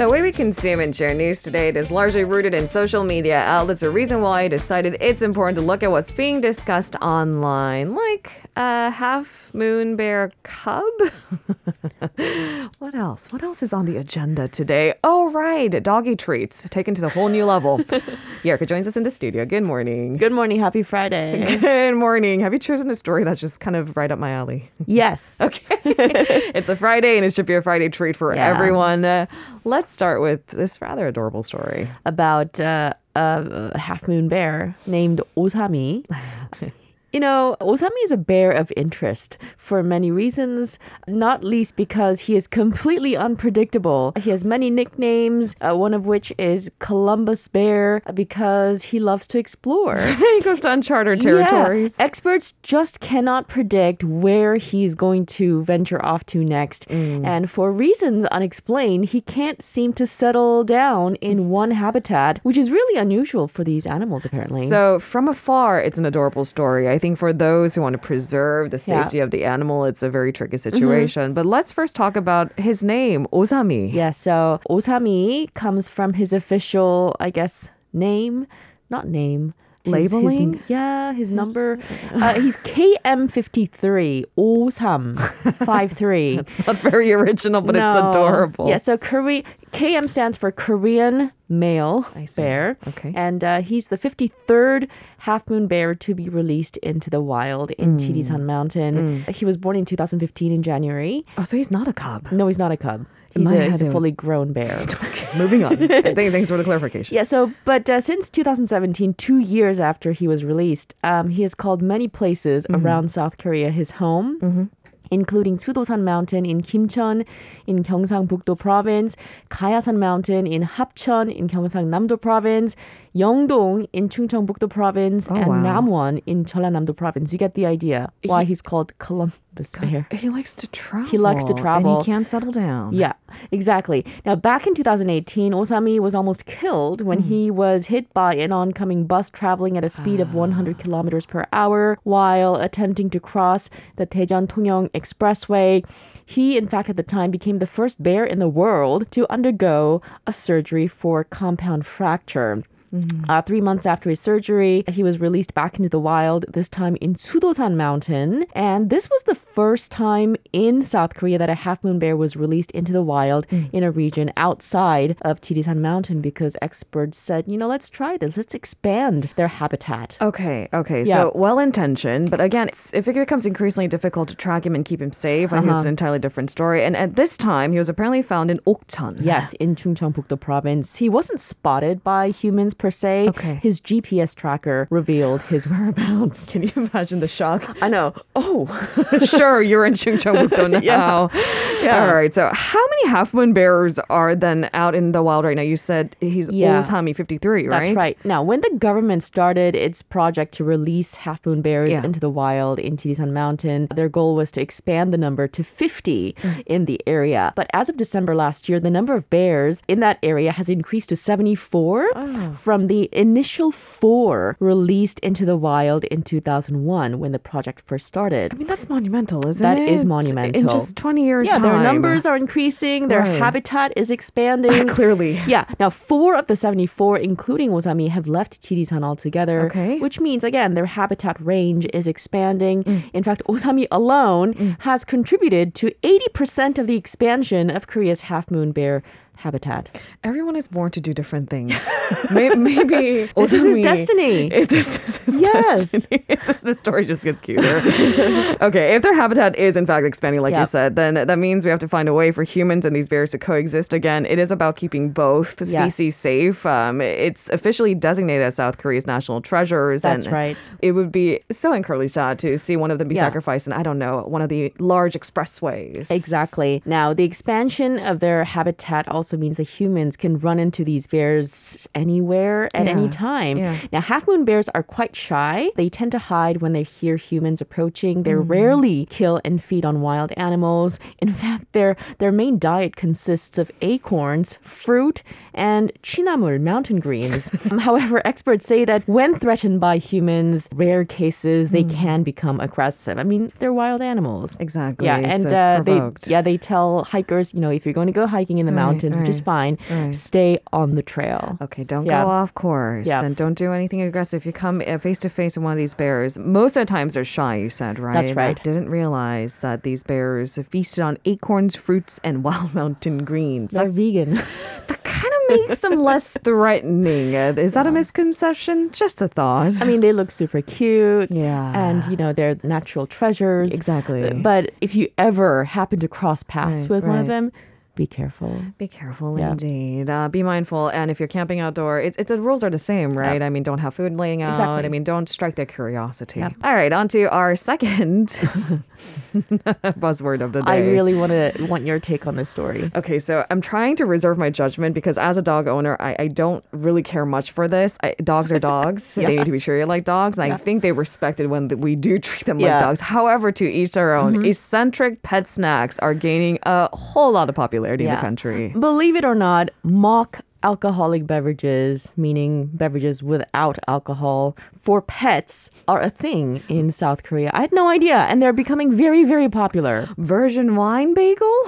The way we consume and share news today, it is largely rooted in social media outlets, a reason why I decided it's important to look at what's being discussed online, like half moon bear cub. What else? What else is on the agenda today? Oh, right. Doggy treats taken to the whole new level. Yerka joins us in the studio. Good morning. Good morning. Happy Friday. Good morning. Have you chosen a story that's just kind of right up my alley? Yes. Okay. It's a Friday and it should be a Friday treat for everyone. Let's start with this rather adorable story about a half moon bear named Osami. You know, Osami is a bear of interest for many reasons, not least because he is completely unpredictable. He has many nicknames, one of which is Columbus Bear, because he loves to explore. He goes to uncharted territories. Yeah, experts just cannot predict where he's going to venture off to next. And for reasons unexplained, he can't seem to settle down in one habitat, which is really unusual for these animals, apparently. So from afar, it's an adorable story. I think for those who want to preserve the safety of the animal, it's a very tricky situation. But let's first talk about his name, Osami. Yeah, so Osami comes from his official, I guess, name, not name. Labeling? His number. He's KM53, Osam, 53. That's not very original, but it's adorable. Yeah, so KM stands for Korean male bear. Okay. And he's the 53rd half moon bear to be released into the wild in Jirisan Mountain. He was born in 2015 in January. Oh, so he's not a cub. No, he's not a cub. He's a fully grown bear. Okay, moving on. Thanks for the clarification. Yeah, so, but since 2017, 2 years after he was released, he has called many places around South Korea his home, including Sudosan Mountain in Kimcheon in Gyeongsangbuk-do province, Gaya-san Mountain in Hapcheon in Gyeongsangnam-do province, Yeongdong in Chungcheongbuk-do province, and Namwon in Jeollanam-do province. You get the idea why he's called Columbus Bear. He likes to travel. And he can't settle down. Yeah, exactly. Now, back in 2018, Osami was almost killed when he was hit by an oncoming bus traveling at a speed of 100 kilometers per hour while attempting to cross the Daejeon-Tongyeong Expressway. He, in fact, at the time became the first bear in the world to undergo a surgery for compound fracture. 3 months after his surgery, he was released back into the wild, this time in Sudosan Mountain. And this was the first time in South Korea that a half moon bear was released into the wild in a region outside of Jirisan Mountain, because experts said, let's try this. Let's expand their habitat. Okay. Yeah. So well-intentioned. But again, if it becomes increasingly difficult to track him and keep him safe, I think it's an entirely different story. And at this time, he was apparently found in Okcheon. Yes, in Chungcheongbuk-do province. He wasn't spotted by humans per se. Okay. His GPS tracker revealed his whereabouts. Can you imagine the shock? I know. Oh, sure, you're in Chungcheongbuk-do now. Yeah. All right, so how many half moon bears are then out in the wild right now? You said he's Osami 53, right? That's right. Now, when the government started its project to release half moon bears into the wild in Jirisan Mountain, their goal was to expand the number to 50 in the area. But as of December last year, the number of bears in that area has increased to 74 from the initial 4 released into the wild in 2001 when the project first started. I mean, that's monumental, isn't it? That is monumental. In just 20 years' time. Their numbers are increasing. Their habitat is expanding. Clearly. Yeah. Now, 4 of the 74, including Osami, have left Jirisan altogether, which means, again, their habitat range is expanding. In fact, Osami alone has contributed to 80% of the expansion of Korea's half-moon bear habitat. Everyone is born to do different things. Maybe this is his destiny. This is his destiny. The story just gets cuter. Okay, if their habitat is in fact expanding, like you said, then that means we have to find a way for humans and these bears to coexist again. It is about keeping both species safe. It's officially designated as South Korea's national treasures. That's right. It would be so incredibly sad to see one of them be sacrificed in, I don't know, one of the large expressways. Exactly. Now, the expansion of their habitat also also means that humans can run into these bears anywhere at any time. Yeah. Now, half-moon bears are quite shy. They tend to hide when they hear humans approaching. They rarely kill and feed on wild animals. In fact, their main diet consists of acorns, fruit, and chinamul, mountain greens. However, experts say that when threatened by humans, rare cases, they can become aggressive. I mean, they're wild animals. Exactly. Yeah, and so they tell hikers, you know, if you're going to go hiking in the mountain, which is fine, stay on the trail. Okay, don't go off course. Yeah. And don't do anything aggressive. If you come face-to-face with one of these bears, most of the times they're shy, you said, right? That's right. I didn't realize that these bears feasted on acorns, fruits, and wild mountain greens. They're vegan. That kind of makes them less threatening. Is that a misconception? Just a thought. I mean, they look super cute. Yeah. And, you know, they're natural treasures. Exactly. But if you ever happen to cross paths with one of them, be careful. Be careful, indeed. Be mindful. And if you're camping outdoor, the rules are the same, right? Yep. I mean, don't have food laying out. Exactly. I mean, don't strike their curiosity. Yep. All right, on to our second buzzword of the day. I really want your take on this story. Okay, so I'm trying to reserve my judgment because as a dog owner, I don't really care much for this. Dogs are dogs. They need to be treated like dogs. And I think they respect it when we do treat them like dogs. However, to each their own, eccentric pet snacks are gaining a whole lot of popularity in the country. Believe it or not, mock alcoholic beverages, meaning beverages without alcohol, for pets are a thing in South Korea. I had no idea, and they're becoming very, very popular. Virgin wine bagel?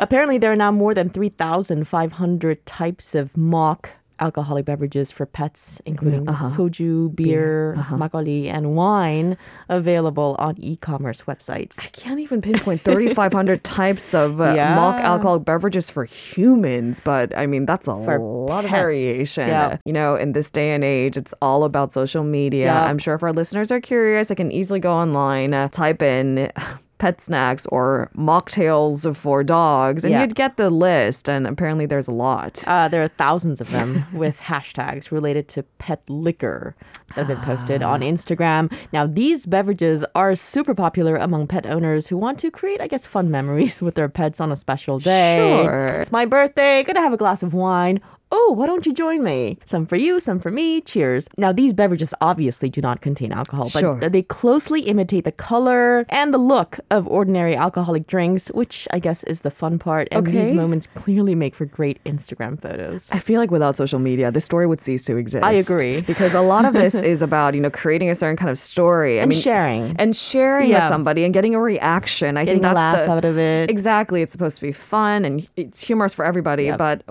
Apparently, there are now more than 3,500 types of mock alcoholic beverages for pets, including soju, beer, makgeolli, and wine, available on e-commerce websites. I can't even pinpoint 3,500 types of mock alcoholic beverages for humans, but I mean, that's a lot of variation. Yep. You know, in this day and age, it's all about social media. Yep. I'm sure if our listeners are curious, they can easily go online, type in pet snacks or mocktails for dogs, and you'd get the list, and apparently there's a lot. There are thousands of them with hashtags related to pet liquor that have been posted on Instagram. Now, these beverages are super popular among pet owners who want to create, I guess, fun memories with their pets on a special day. Sure. It's my birthday, gonna have a glass of wine. Oh, why don't you join me? Some for you, some for me. Cheers. Now, these beverages obviously do not contain alcohol, but they closely imitate the color and the look of ordinary alcoholic drinks, which I guess is the fun part. And these moments clearly make for great Instagram photos. I feel like without social media, this story would cease to exist. I agree. Because a lot of this is about, you know, creating a certain kind of story. Sharing. And sharing with somebody and getting a reaction. I think that's a laugh out of it. Exactly. It's supposed to be fun and it's humorous for everybody. Yep. But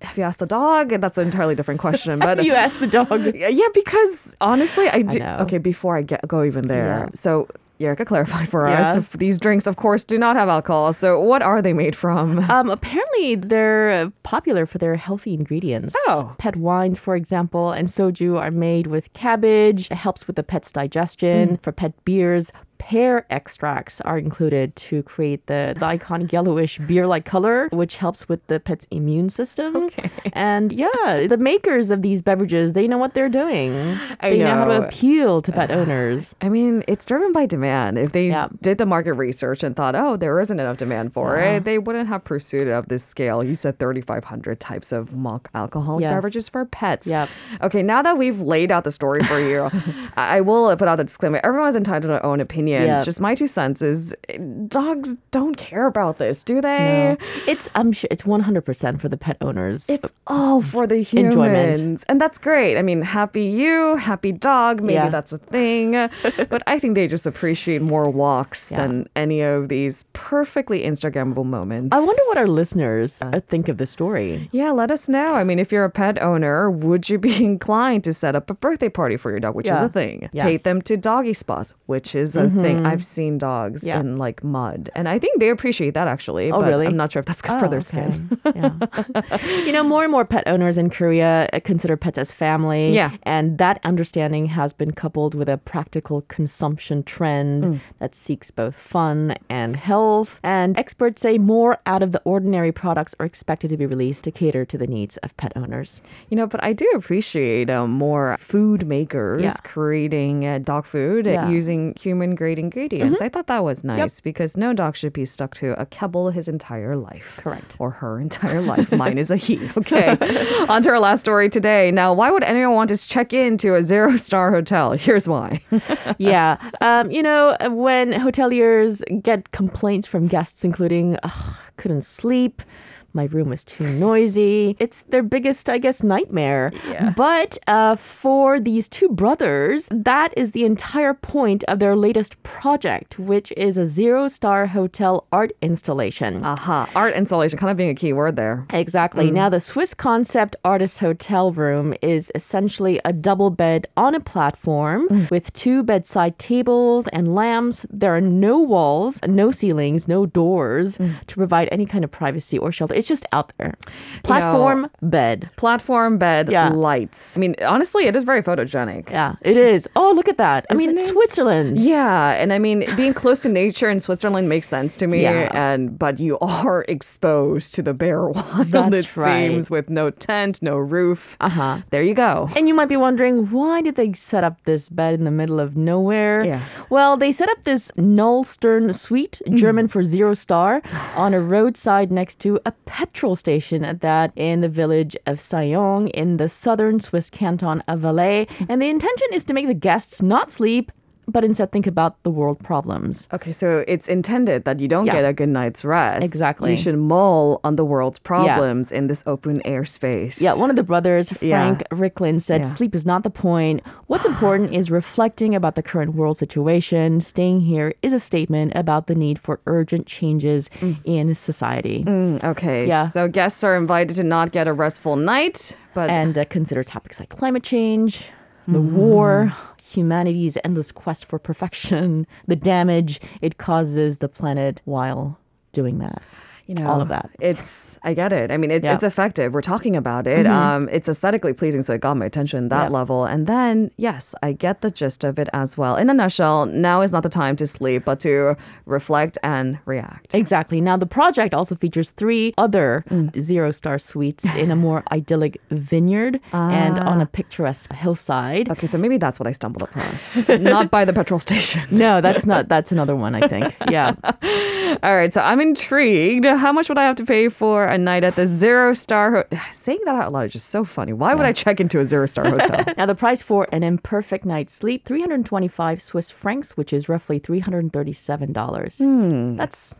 if you ask the dog, that's an entirely different question. But you asked the dog. Yeah, because honestly, I do. Okay, before I go even there. Yeah. So Yerka clarified for us. If these drinks, of course, do not have alcohol. So what are they made from? Apparently, they're popular for their healthy ingredients. Oh. Pet wines, for example, and soju are made with cabbage. It helps with the pet's digestion. For pet beers, pear extracts are included to create the iconic yellowish beer-like color, which helps with the pet's immune system. Okay. And the makers of these beverages, they know what they're doing. They know how to appeal to pet owners. I mean, it's driven by demand. If they did the market research and thought, there isn't enough demand for it, they wouldn't have pursued it up this scale. You said 3,500 types of mock alcoholic beverages for pets. Yep. Okay, now that we've laid out the story for you, I will put out a disclaimer. Everyone's entitled to their own opinion. Yep. Just my two cents is dogs don't care about this, do they? No. I'm sure it's 100% for the pet owners. It's all for the humans. Enjoyment. And that's great. I mean, happy you, happy dog. Maybe that's a thing. But I think they just appreciate more walks than any of these perfectly Instagrammable moments. I wonder what our listeners think of the story. Yeah, let us know. I mean, if you're a pet owner, would you be inclined to set up a birthday party for your dog, which is a thing? Yes. Take them to doggy spas, which is a thing. I've seen dogs in like mud, and I think they appreciate that actually. Oh, but really? I'm not sure if that's good for their skin. You know, more and more pet owners in Korea consider pets as family, and that understanding has been coupled with a practical consumption trend that seeks both fun and health. And experts say more out of the ordinary products are expected to be released to cater to the needs of pet owners. You know, but I do appreciate more food makers creating dog food using human ingredients. great ingredients. I thought that was nice because no dog should be stuck to a kibble his entire life. Correct. Or her entire life. Mine is a he. Okay. On to our last story today. Now, why would anyone want to check into a 0-star hotel? Here's why. You know, when hoteliers get complaints from guests, including, couldn't sleep, my room was too noisy. It's their biggest, I guess, nightmare. Yeah. But for these two brothers, that is the entire point of their latest project, which is a 0-star hotel art installation. Art installation, kind of being a key word there. Exactly. Now, the Swiss concept artist's hotel room is essentially a double bed on a platform with two bedside tables and lamps. There are no walls, no ceilings, no doors to provide any kind of privacy or shelter. It's just out there. Platform, you know, bed. Platform, bed, lights. I mean, honestly, it is very photogenic. Yeah, it is. Oh, look at that. Isn't I mean, it's Switzerland. Yeah, and I mean, being close to nature in Switzerland makes sense to me. Yeah. But you are exposed to the bare wild, That's right. Seems, with no tent, no roof. There you go. And you might be wondering, why did they set up this bed in the middle of nowhere? Yeah. Well, they set up this Nullstern suite, German for 0-star, on a roadside next to a petrol station at that in the village of Saillon in the southern Swiss canton of Valais. And the intention is to make the guests not sleep, but instead think about the world problems. Okay, so it's intended that you don't get a good night's rest. Exactly. You should mull on the world's problems in this open air space. Yeah, one of the brothers, Frank Ricklin, said sleep is not the point. What's important is reflecting about the current world situation. Staying here is a statement about the need for urgent changes in society. Okay, so guests are invited to not get a restful night. And consider topics like climate change, the war, humanity's endless quest for perfection, the damage it causes the planet while doing that. You know, all of that. I get it. I mean, it's effective. We're talking about it. It's aesthetically pleasing, so it got my attention at that level. And then, yes, I get the gist of it as well. In a nutshell, now is not the time to sleep, but to reflect and react. Exactly. Now, the project also features three other 0-star suites in a more idyllic vineyard and on a picturesque hillside. Okay, so maybe that's what I stumbled across. Not by the petrol station. No, that's not. That's another one, I think. Yeah. All right, so I'm intrigued. How much would I have to pay for a night at the 0-star hotel? Saying that out loud is just so funny. Why would I check into a 0-star hotel? Now, the price for an imperfect night's sleep, 325 Swiss francs, which is roughly $337.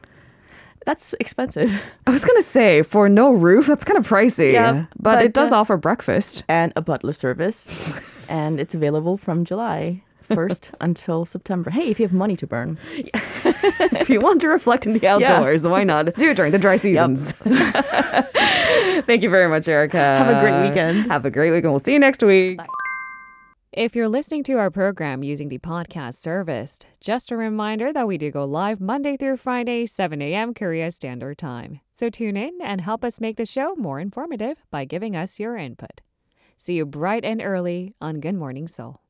That's expensive. I was going to say, for no roof, that's kind of pricey. Yeah, but it does offer breakfast. And a butler service. And it's available from July 1st until September. Hey, if you have money to burn. If you want to reflect in the outdoors, why not do it during the dry seasons? Yep. Thank you very much, Erica. Have a great weekend. Have a great weekend. We'll see you next week. Bye. If you're listening to our program using the podcast service, just a reminder that we do go live Monday through Friday, 7 a.m. Korea Standard Time. So tune in and help us make the show more informative by giving us your input. See you bright and early on Good Morning Seoul.